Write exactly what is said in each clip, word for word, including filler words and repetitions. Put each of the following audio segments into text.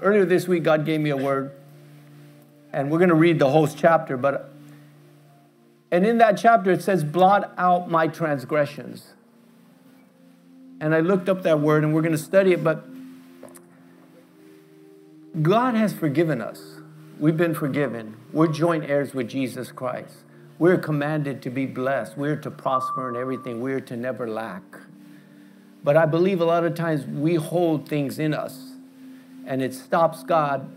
Earlier this week, God gave me a word, and we're going to read the whole chapter. But and in that chapter, it says, blot out my transgressions. And I looked up that word, and we're going to study it. But God has forgiven us. We've been forgiven. We're joint heirs with Jesus Christ. We're commanded to be blessed. We're to prosper in everything. We're to never lack. But I believe a lot of times we hold things in us, and it stops God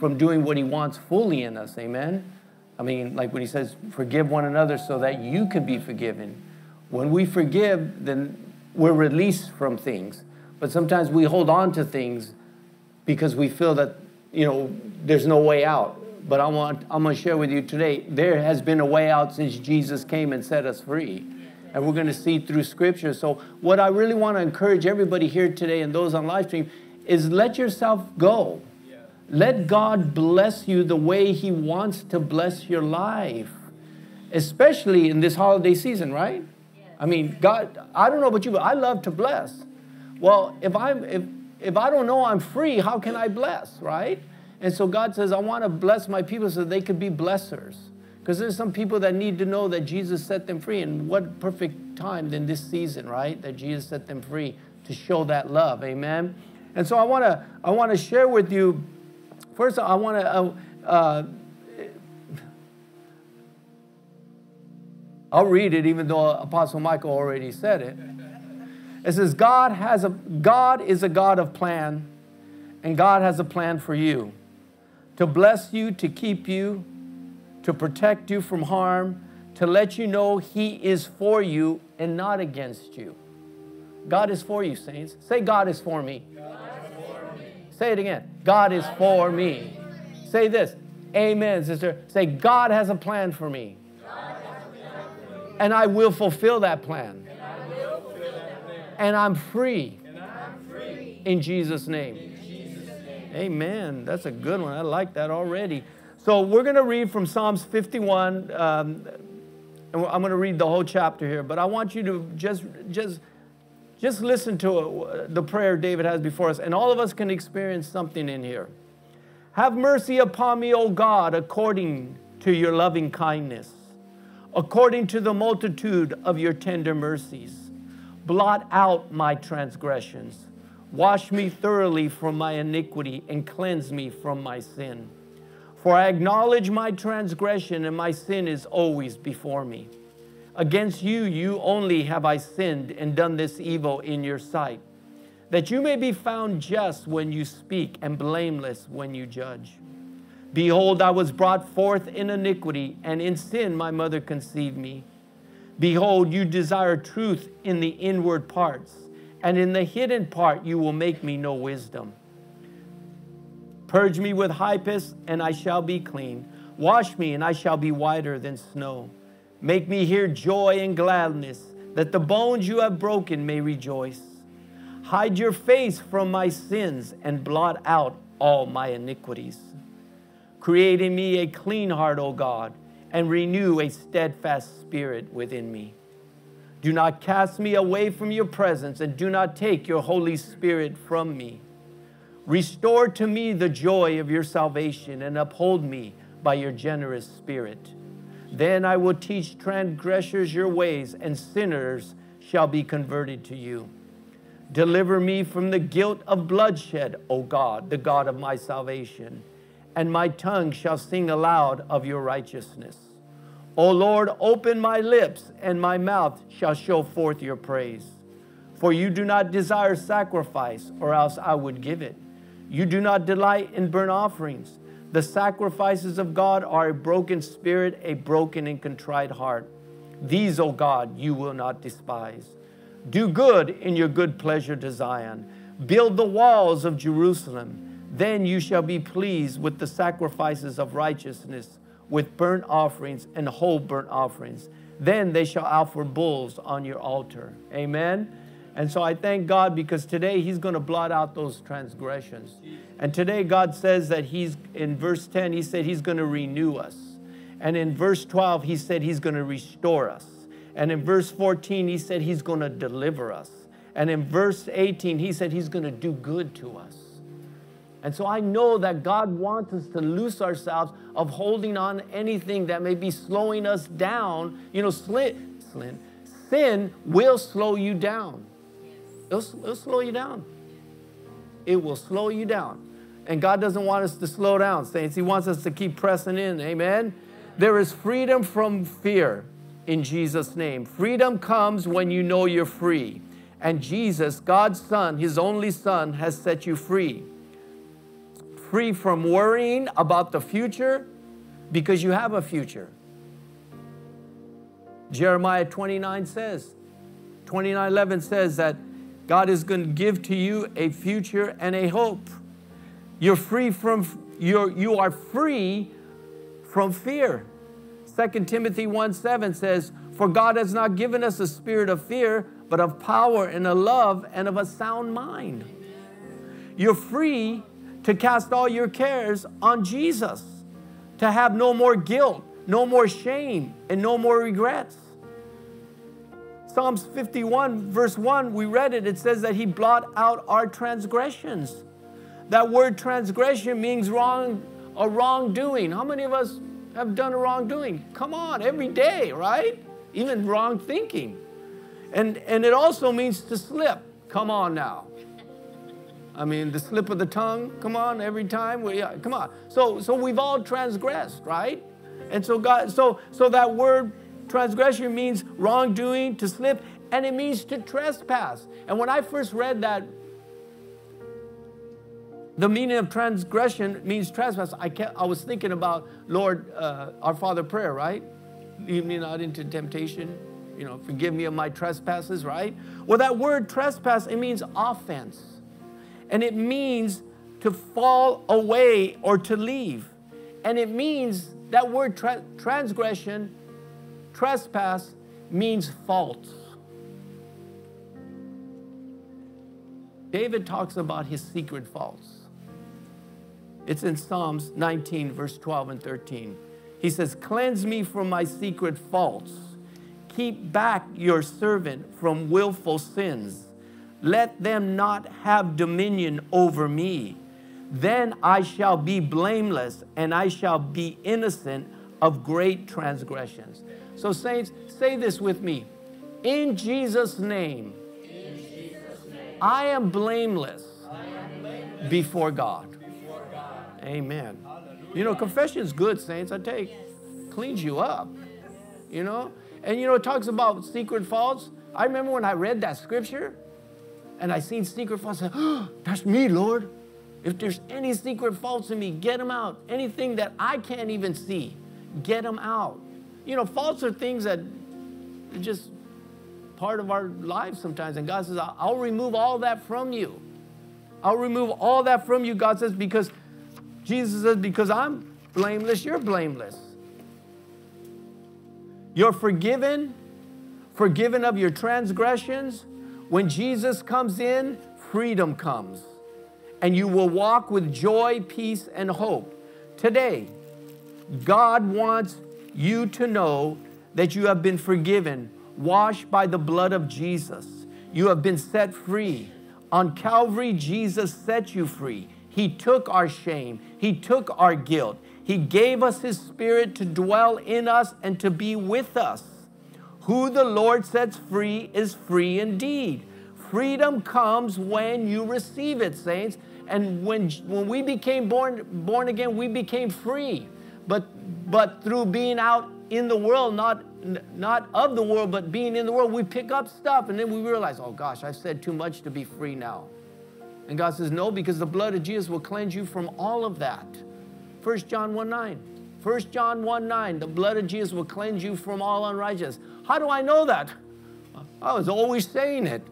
from doing what he wants fully in us. Amen? I mean, like when he says, forgive one another so that you can be forgiven. When we forgive, then we're released from things. But sometimes we hold on to things because we feel that, you know, there's no way out. But I want, I'm going to share with you today, there has been a way out since Jesus came and set us free. And we're going to see through Scripture. So what I really want to encourage everybody here today and those on live stream is let yourself go. Yeah. Let God bless you the way he wants to bless your life, especially in this holiday season, right? Yeah. I mean, God, I don't know about you, but I love to bless. Well, if, I'm, if, if I don't know I'm free, how can I bless, right? And so God says, I want to bless my people so they could be blessers. Because there's some people that need to know that Jesus set them free. And what perfect time than this season, right? That Jesus set them free to show that love, amen? And so I want to I want to share with you. First, I want to. Uh, uh, I'll read it, even though Apostle Michael already said it. It says, "God has a God is a God of plan, and God has a plan for you, to bless you, to keep you, to protect you from harm, to let you know He is for you and not against you." God is for you, saints. Say, God is for me. Say it again. God is for me. Say this. Amen, sister. Say, God has a plan for me. And I will fulfill that plan. And I'm free. In Jesus' name. Amen. That's a good one. I like that already. So we're going to read from Psalms fifty-one. Um, and I'm going to read the whole chapter here. But I want you to just just... Just listen to the prayer David has before us, and all of us can experience something in here. Have mercy upon me, O God, according to your loving kindness, according to the multitude of your tender mercies. Blot out my transgressions. Wash me thoroughly from my iniquity and cleanse me from my sin. For I acknowledge my transgression, and my sin is always before me. Against you, you only have I sinned and done this evil in your sight, that you may be found just when you speak and blameless when you judge. Behold, I was brought forth in iniquity, and in sin my mother conceived me. Behold, you desire truth in the inward parts, and in the hidden part you will make me know wisdom. Purge me with hyssop, and I shall be clean. Wash me, and I shall be whiter than snow. Make me hear joy and gladness, that the bones you have broken may rejoice. Hide your face from my sins and blot out all my iniquities. Create in me a clean heart, O God, and renew a steadfast spirit within me. Do not cast me away from your presence, and do not take your Holy Spirit from me. Restore to me the joy of your salvation, and uphold me by your generous spirit. Then I will teach transgressors your ways, and sinners shall be converted to you. Deliver me from the guilt of bloodshed, O God, the God of my salvation, and my tongue shall sing aloud of your righteousness. O Lord, open my lips, and my mouth shall show forth your praise. For you do not desire sacrifice, or else I would give it. You do not delight in burnt offerings. The sacrifices of God are a broken spirit, a broken and contrite heart. These, O God, you will not despise. Do good in your good pleasure to Zion. Build the walls of Jerusalem. Then you shall be pleased with the sacrifices of righteousness, with burnt offerings and whole burnt offerings. Then they shall offer bulls on your altar. Amen. And so I thank God, because today He's going to blot out those transgressions. And today God says that He's, in verse ten, He said He's going to renew us. And in verse twelve, He said He's going to restore us. And in verse fourteen, He said He's going to deliver us. And in verse eighteen, He said He's going to do good to us. And so I know that God wants us to loose ourselves of holding on anything that may be slowing us down. You know, sin, sin will slow you down. It'll, it'll slow you down. It will slow you down. And God doesn't want us to slow down, saints. He wants us to keep pressing in. Amen? There is freedom from fear in Jesus' name. Freedom comes when you know you're free. And Jesus, God's Son, His only Son, has set you free. Free from worrying about the future, because you have a future. Jeremiah twenty-nine says, twenty-nine eleven says that God is going to give to you a future and a hope. You're free from, you're, you are free from fear. Second Timothy one seven says, for God has not given us a spirit of fear, but of power and of love and of a sound mind. You're free to cast all your cares on Jesus, to have no more guilt, no more shame, and no more regrets. Psalms fifty-one, verse one, we read it. It says that He blot out our transgressions. That word transgression means wrong, a wrongdoing. How many of us have done a wrongdoing? Come on, every day, right? Even wrong thinking. And, and it also means to slip. Come on now. I mean, the slip of the tongue. Come on, every time. We, yeah, come on. So, so we've all transgressed, right? And so God, so, so that word transgression means wrongdoing, to slip, and it means to trespass. And when I first read that, the meaning of transgression means trespass, I kept, I was thinking about, Lord, uh, our Father prayer, right? Lead me not into temptation. You know, forgive me of my trespasses, right? Well, that word trespass, it means offense. And it means to fall away or to leave. And it means, that word tra transgression, trespass, means fault. David talks about his secret faults. It's in Psalms nineteen, verse twelve and thirteen. He says, cleanse me from my secret faults. Keep back your servant from willful sins. Let them not have dominion over me. Then I shall be blameless, and I shall be innocent of great transgressions. So saints, say this with me. In Jesus' name, In Jesus' name I am blameless, I am blameless before God. Before God. Amen. Hallelujah. You know, confession's good, saints. I tell you, yes. Cleans you up, yes. You know. And, you know, it talks about secret faults. I remember when I read that scripture and I seen secret faults, I said, oh, that's me, Lord. If there's any secret faults in me, get them out. Anything that I can't even see, get them out. You know, faults are things that are just part of our lives sometimes. And God says, I'll remove all that from you. I'll remove all that from you, God says, because Jesus says, because I'm blameless, you're blameless. You're forgiven, forgiven of your transgressions. When Jesus comes in, freedom comes. And you will walk with joy, peace, and hope. Today, God wants you to know that you have been forgiven, washed by the blood of Jesus. You have been set free. On Calvary, Jesus set you free. He took our shame. He took our guilt. He gave us His Spirit to dwell in us and to be with us. Who the Lord sets free is free indeed. Freedom comes when you receive it, saints. And when, when we became born, born again, we became free. But, but through being out in the world, not, not of the world, but being in the world, we pick up stuff. And then we realize, oh gosh, I've said too much to be free now. And God says, no, because the blood of Jesus will cleanse you from all of that. First John one nine. First John one nine, the blood of Jesus will cleanse you from all unrighteousness. How do I know that? I was always saying it.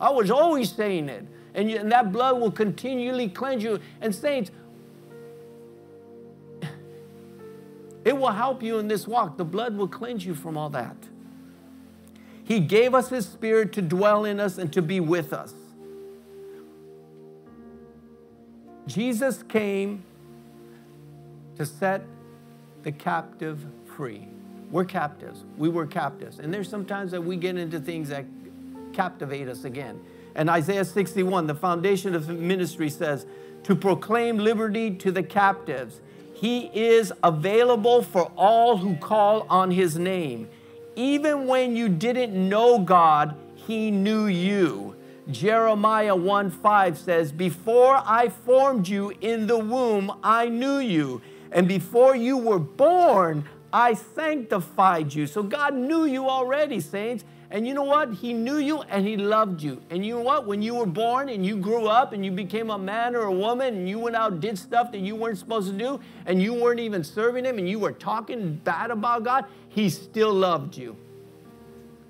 I was always saying it. And, you, and that blood will continually cleanse you. And saints, it will help you in this walk. The blood will cleanse you from all that. He gave us His Spirit to dwell in us and to be with us. Jesus came to set the captive free. We're captives. We were captives. And there's sometimes that we get into things that captivate us again. And Isaiah sixty-one, the foundation of ministry, says, to proclaim liberty to the captives. He is available for all who call on his name. Even when you didn't know God, he knew you. Jeremiah one five says, "Before I formed you in the womb, I knew you. And before you were born, I sanctified you." So God knew you already, saints. And you know what? He knew you and he loved you. And you know what? When you were born and you grew up and you became a man or a woman and you went out and did stuff that you weren't supposed to do and you weren't even serving him and you were talking bad about God, he still loved you.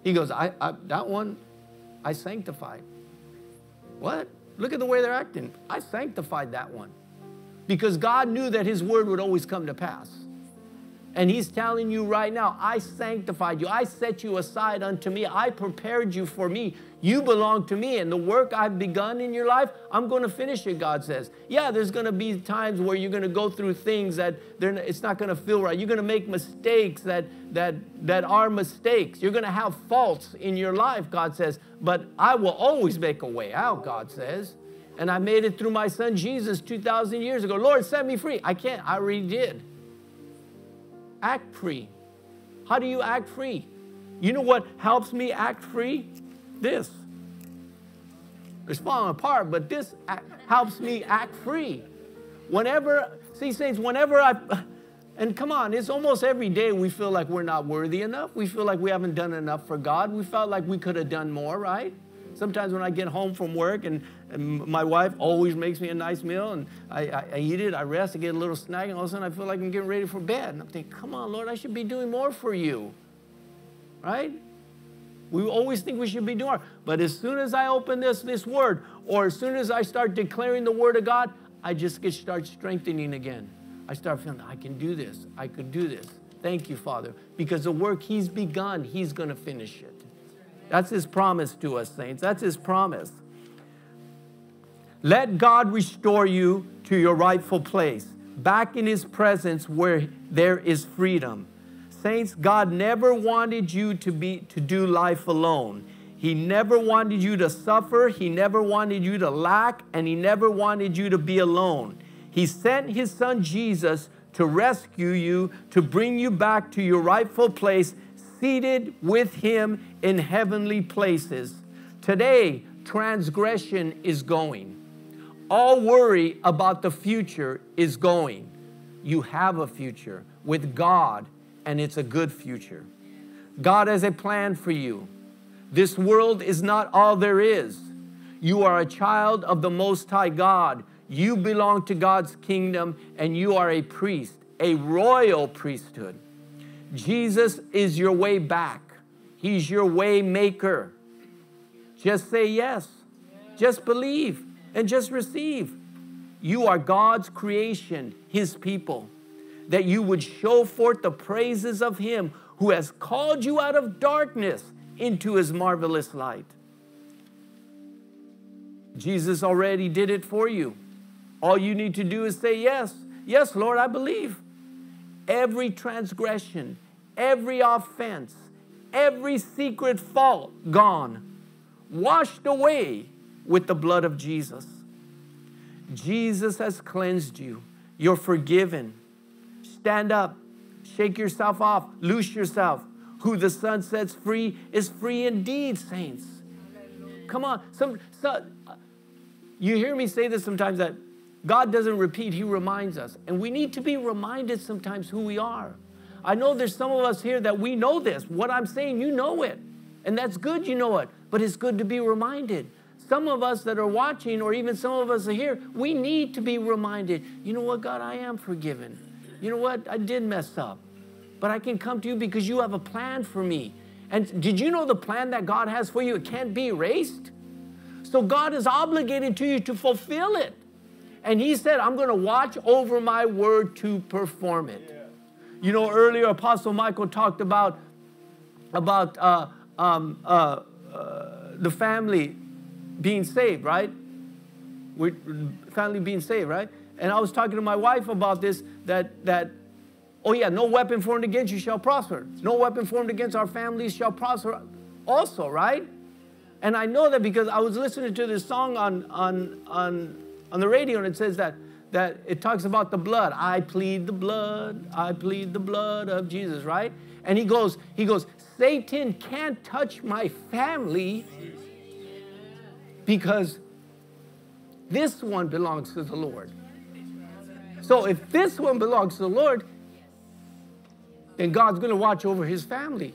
He goes, I, I, that one, I sanctified. What? Look at the way they're acting. I sanctified that one. Because God knew that his word would always come to pass. And he's telling you right now, I sanctified you. I set you aside unto me. I prepared you for me. You belong to me. And the work I've begun in your life, I'm going to finish it, God says. Yeah, there's going to be times where you're going to go through things that it's not going to feel right. You're going to make mistakes that, that, that are mistakes. You're going to have faults in your life, God says. But I will always make a way out, God says. And I made it through my son Jesus two thousand years ago. Lord, set me free. I can't. I already did. Act free. How do you act free? You know what helps me act free? This. It's falling apart, but this act helps me act free. Whenever, see saints, whenever I, and come on, it's almost every day we feel like we're not worthy enough. We feel like we haven't done enough for God. We felt like we could have done more, right? Sometimes when I get home from work and, and my wife always makes me a nice meal and I, I, I eat it, I rest, I get a little snack, and all of a sudden I feel like I'm getting ready for bed. And I'm thinking, come on, Lord, I should be doing more for you, right? We always think we should be doing more. But as soon as I open this, this word, or as soon as I start declaring the word of God, I just get start strengthening again. I start feeling, I can do this, I can do this. Thank you, Father, because the work he's begun, he's going to finish it. That's his promise to us, saints. That's his promise. Let God restore you to your rightful place, back in his presence where there is freedom. Saints, God never wanted you to, be, to do life alone. He never wanted you to suffer. He never wanted you to lack, and he never wanted you to be alone. He sent his son Jesus to rescue you, to bring you back to your rightful place, seated with him in heavenly places. Today, transgression is going. All worry about the future is going. You have a future with God, and it's a good future. God has a plan for you. This world is not all there is. You are a child of the Most High God. You belong to God's kingdom, and you are a priest, a royal priesthood. Jesus is your way back. He's your way maker. Just say yes. Just believe and just receive. You are God's creation, his people, that you would show forth the praises of him who has called you out of darkness into his marvelous light. Jesus already did it for you. All you need to do is say yes. Yes, Lord, I believe. Every transgression, every offense, every secret fault gone, washed away with the blood of Jesus. Jesus has cleansed you. You're forgiven. Stand up, shake yourself off, loose yourself. Who the Son sets free is free indeed, saints. Come on. Some, so, you hear me say this sometimes that God doesn't repeat, he reminds us. And we need to be reminded sometimes who we are. I know there's some of us here that we know this. What I'm saying, you know it. And that's good you know it. But it's good to be reminded. Some of us that are watching or even some of us are here, we need to be reminded. You know what, God, I am forgiven. You know what, I did mess up. But I can come to you because you have a plan for me. And did you know the plan that God has for you? It can't be erased. So God is obligated to you to fulfill it. And he said, I'm going to watch over my word to perform it. Yeah. You know, earlier Apostle Michael talked about, about uh, um, uh, uh, the family being saved, right? We're, family being saved, right? And I was talking to my wife about this, that, that, oh yeah, no weapon formed against you shall prosper. No weapon formed against our families shall prosper also, right? And I know that because I was listening to this song on, on, on, on the radio, and it says that, that it talks about the blood. I plead the blood. I plead the blood of Jesus, right? And he goes, he goes, Satan can't touch my family because this one belongs to the Lord. So if this one belongs to the Lord, then God's going to watch over his family.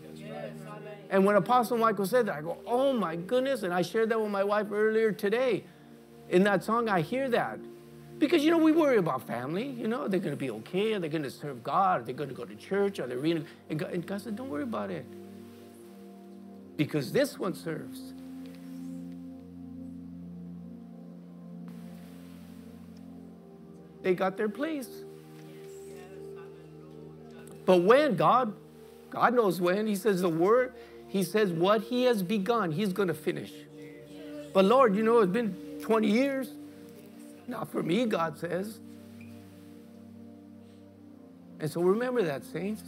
And when Apostle Michael said that, I go, oh my goodness. And I shared that with my wife earlier today. In that song, I hear that. Because, you know, we worry about family. You know, are they going to be okay? Are they going to serve God? Are they going to go to church? Are they reading? And God, and God said, don't worry about it. Because this one serves. They got their place. But when God, God knows when. He says the word. He says what he has begun, he's going to finish. But Lord, you know, it's been twenty years. Not for me, God says. And so remember that, saints.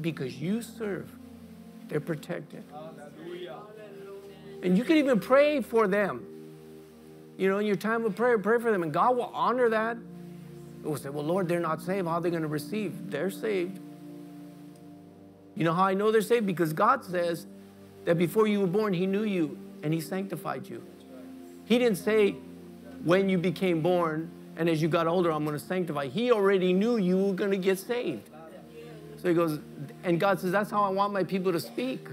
Because you serve, they're protected. Hallelujah. And you can even pray for them. You know, in your time of prayer, pray for them. And God will honor that. We'll say, well, Lord, they're not saved. How are they going to receive? They're saved. You know how I know they're saved? Because God says that before you were born, he knew you and he sanctified you. He didn't say when you became born and as you got older, I'm going to sanctify. He already knew you were going to get saved. So he goes, and God says, that's how I want my people to speak.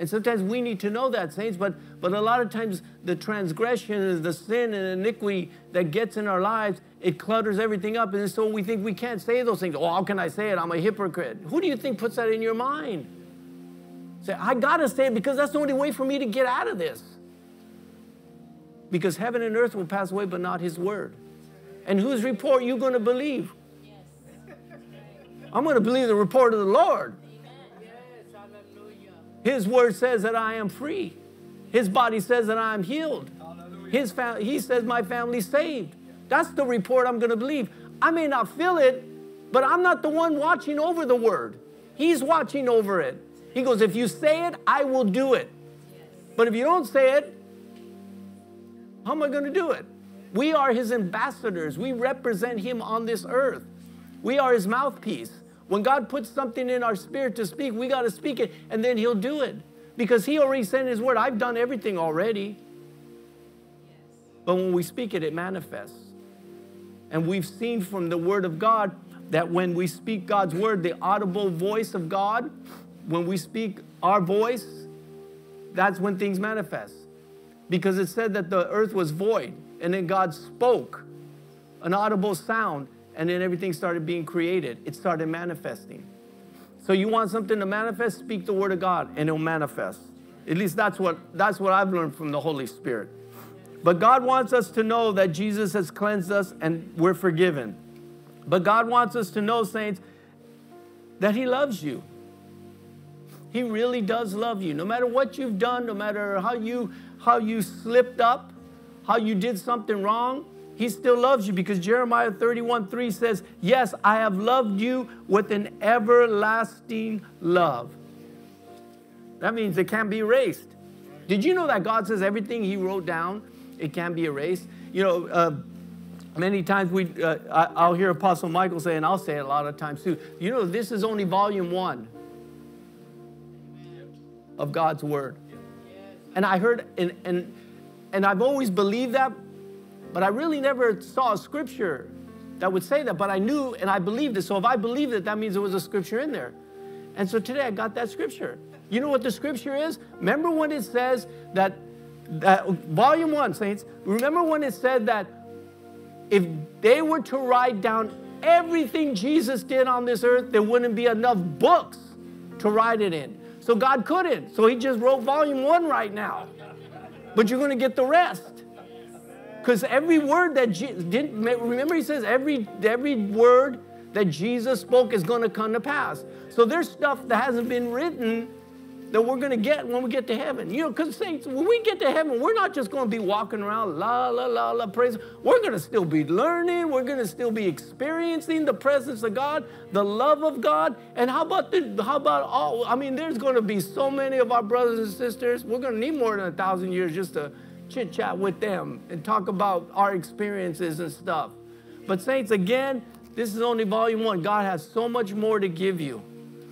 And sometimes we need to know that, saints, but, but a lot of times the transgression, the sin and iniquity that gets in our lives, it clutters everything up. And so we think we can't say those things. Oh, how can I say it? I'm a hypocrite. Who do you think puts that in your mind? Say, I got to say it because that's the only way for me to get out of this. Because heaven and earth will pass away, but not his word. And whose report you going to believe? Yes. I'm going to believe the report of the Lord. His word says that I am free. His body says that I am healed. Hallelujah. His he says my family's saved. That's the report I'm going to believe. I may not feel it, but I'm not the one watching over the word. He's watching over it. He goes, if you say it, I will do it. Yes. But if you don't say it, how am I going to do it? We are his ambassadors. We represent him on this earth. We are his mouthpiece. When God puts something in our spirit to speak, we got to speak it, and then he'll do it. Because he already sent his word. I've done everything already. But when we speak it, it manifests. And we've seen from the word of God that when we speak God's word, the audible voice of God, when we speak our voice, that's when things manifest. Because it said that the earth was void, and then God spoke an audible sound, and then everything started being created. It started manifesting. So you want something to manifest, speak the word of God, and it'll manifest. At least that's what, that's what I've learned from the Holy Spirit. But God wants us to know that Jesus has cleansed us and we're forgiven. But God wants us to know, saints, that he loves you. He really does love you. No matter what you've done, no matter how you, how you slipped up, how you did something wrong, he still loves you, because Jeremiah thirty-one three says, yes, I have loved you with an everlasting love. That means it can't be erased. Did you know that God says everything he wrote down, it can't be erased? You know, uh, many times we, uh, I, I'll hear Apostle Michael say, and I'll say it a lot of times too, you know, this is only volume one of God's word. And I heard, and, and, and I've always believed that, but I really never saw a scripture that would say that, but I knew and I believed it. So if I believed it, that means there was a scripture in there. And so today I got that scripture. You know what the scripture is? Remember when it says that, that volume one, saints, remember when it said that if they were to write down everything Jesus did on this earth, there wouldn't be enough books to write it in. So God couldn't. So he just wrote volume one right now. But you're going to get the rest. Because every word that Jesus didn't, remember he says every, every word that Jesus spoke is going to come to pass. So there's stuff that hasn't been written that we're going to get when we get to heaven. You know, because saints, when we get to heaven, we're not just going to be walking around, la, la, la, la, praise. We're going to still be learning. We're going to still be experiencing the presence of God, the love of God. And how about, the, how about all, I mean, there's going to be so many of our brothers and sisters. We're going to need more than a thousand years just to chit chat with them and talk about our experiences and stuff. But saints, again, this is only volume one. God has so much more to give you.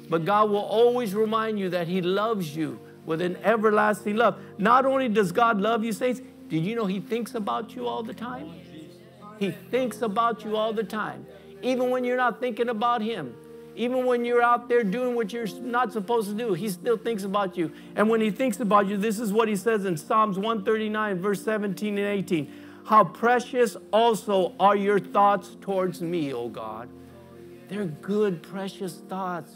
But God will always remind you that he loves you with an everlasting love. Not only does God love you, saints, did you know he thinks about you all the time? He thinks about you all the time. Even when you're not thinking about him. Even when you're out there doing what you're not supposed to do, he still thinks about you. And when he thinks about you, this is what he says in Psalms one thirty-nine, verse seventeen and eighteen. How precious also are your thoughts towards me, O God. They're good, precious thoughts.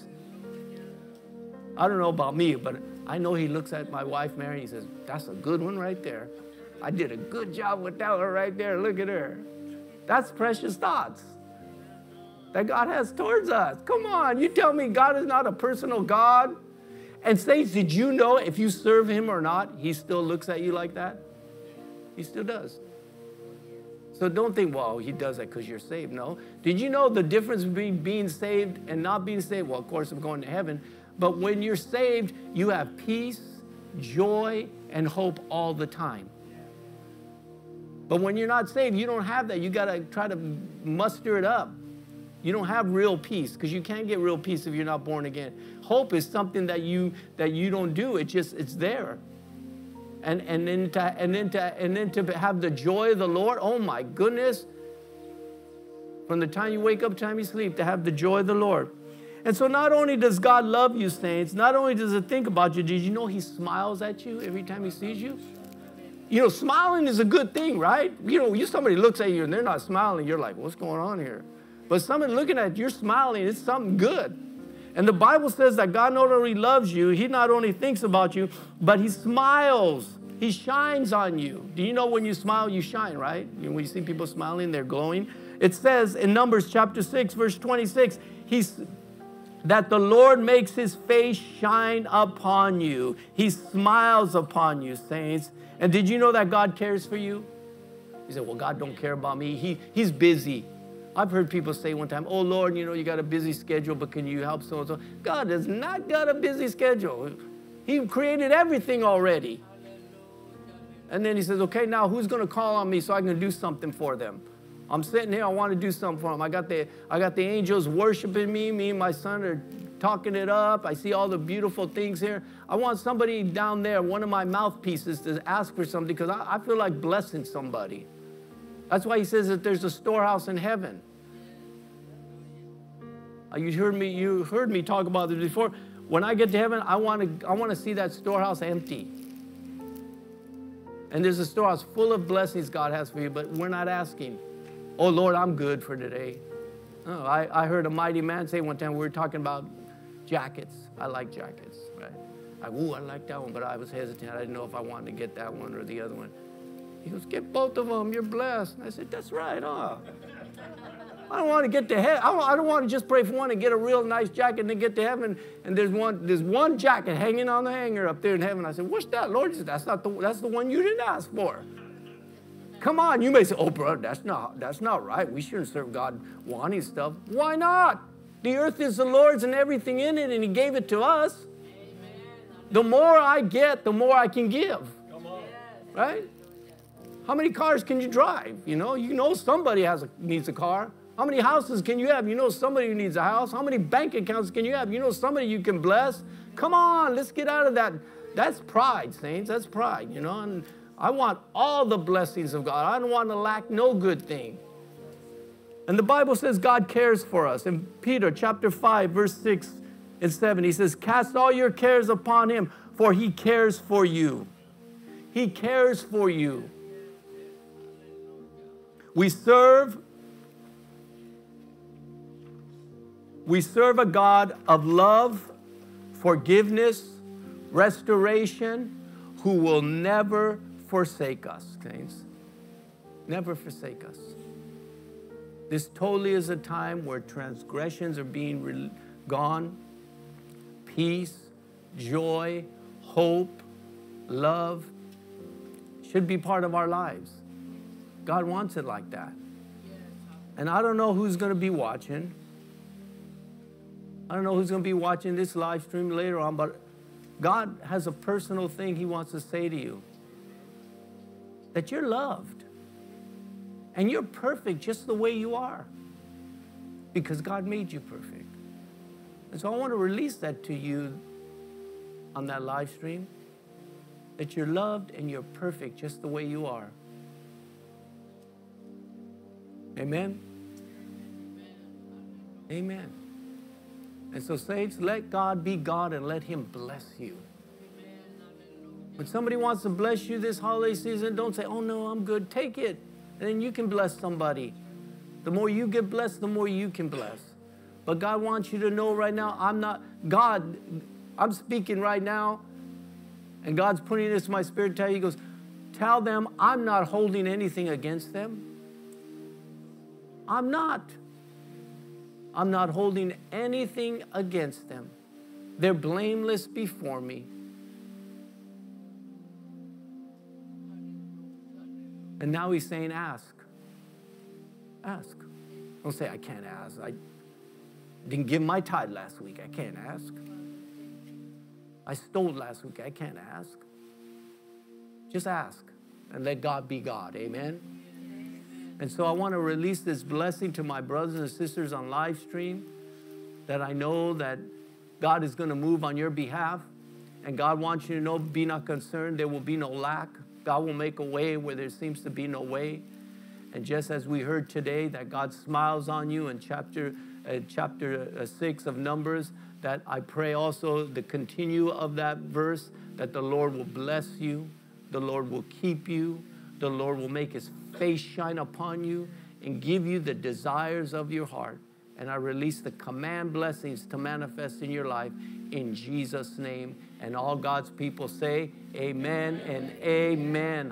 I don't know about me, but I know he looks at my wife, Mary, and he says, that's a good one right there. I did a good job with that one right there. Look at her. That's precious thoughts that God has towards us. Come on, you tell me God is not a personal God? And saints, did you know if you serve him or not, he still looks at you like that? He still does. So don't think, well, he does that because you're saved. No. Did you know the difference between being saved and not being saved? Well, of course, I'm going to heaven. But when you're saved, you have peace, joy, and hope all the time. But when you're not saved, you don't have that. You got to try to muster it up. You don't have real peace, because you can't get real peace if you're not born again. Hope is something that you that you don't do. It just it's there. And and then to and then to and then to have the joy of the Lord. Oh my goodness. From the time you wake up, time you sleep, to have the joy of the Lord. And so not only does God love you, saints, not only does it think about you, did you know he smiles at you every time he sees you? You know, smiling is a good thing, right? You know, you somebody looks at you and they're not smiling, you're like, what's going on here? But someone looking at you, you're smiling, it's something good. And the Bible says that God not only loves you, he not only thinks about you, but he smiles. He shines on you. Do you know when you smile, you shine, right? When you see people smiling, they're glowing. It says in Numbers chapter six, verse twenty-six, he's, that the Lord makes his face shine upon you. He smiles upon you, saints. And did you know that God cares for you? You say, well, God don't care about me. He, he's busy. I've heard people say one time, oh, Lord, you know, you got a busy schedule, but can you help so-and-so? God has not got a busy schedule. He created everything already. And then he says, okay, now who's going to call on me so I can do something for them? I'm sitting here. I want to do something for them. I got the, I got the angels worshiping me. Me and my son are talking it up. I see all the beautiful things here. I want somebody down there, one of my mouthpieces, to ask for something because I, I feel like blessing somebody. That's why he says that there's a storehouse in heaven. You heard me, you heard me talk about this before. When I get to heaven, I want to, I want to see that storehouse empty. And there's a storehouse full of blessings God has for you, but we're not asking, oh, Lord, I'm good for today. Oh, I, I heard a mighty man say one time, we were talking about jackets. I like jackets, right? I, ooh, I like that one, but I was hesitant. I didn't know if I wanted to get that one or the other one. He goes, get both of them. You're blessed. And I said, that's right, huh? I don't want to get to heaven. I don't want to just pray for one and get a real nice jacket and then get to heaven. And there's one, there's one jacket hanging on the hanger up there in heaven. I said, what's that, Lord? He said, that's not the, that's the one you didn't ask for. Come on. You may say, oh, brother, that's not, that's not right. We shouldn't serve God wanting stuff. Why not? The earth is the Lord's and everything in it, and he gave it to us. Amen. The more I get, the more I can give. Come on. Right? How many cars can you drive? You know, you know somebody has a, needs a car. How many houses can you have? You know somebody who needs a house. How many bank accounts can you have? You know somebody you can bless. Come on, let's get out of that. That's pride, saints. That's pride, you know. And I want all the blessings of God. I don't want to lack no good thing. And the Bible says God cares for us. In Peter chapter five, verse six and seven, he says, cast all your cares upon him, for he cares for you. He cares for you. We serve, we serve a God of love, forgiveness, restoration, who will never forsake us, saints. Never forsake us. This totally is a time where transgressions are being gone. Peace, joy, hope, love should be part of our lives. God wants it like that. And I don't know who's going to be watching. I don't know who's going to be watching this live stream later on, but God has a personal thing he wants to say to you. that you're loved and you're perfect just the way you are because God made you perfect. And so I want to release that to you on that live stream, that you're loved and you're perfect just the way you are. Amen? Amen. And so saints, let God be God and let him bless you. When somebody wants to bless you this holiday season, don't say, oh no, I'm good. Take it. And then you can bless somebody. The more you get blessed, the more you can bless. But God wants you to know right now, I'm not, God, I'm speaking right now, and God's putting this in my spirit. Tell you, he goes, tell them I'm not holding anything against them. I'm not. I'm not holding anything against them. They're blameless before me. And now he's saying, ask. Ask. Don't say, I can't ask. I didn't give my tithe last week. I can't ask. I stole last week. I can't ask. Just ask and let God be God. Amen? Amen. And so I want to release this blessing to my brothers and sisters on live stream, that I know that God is going to move on your behalf. And God wants you to know, be not concerned. There will be no lack. God will make a way where there seems to be no way. And just as we heard today, that God smiles on you in chapter, uh, chapter uh, six of Numbers, that I pray also the continue of that verse, that the Lord will bless you, the Lord will keep you, the Lord will make his face shine upon you and give you the desires of your heart. And I release the command blessings to manifest in your life in Jesus' name. And all God's people say, amen and amen.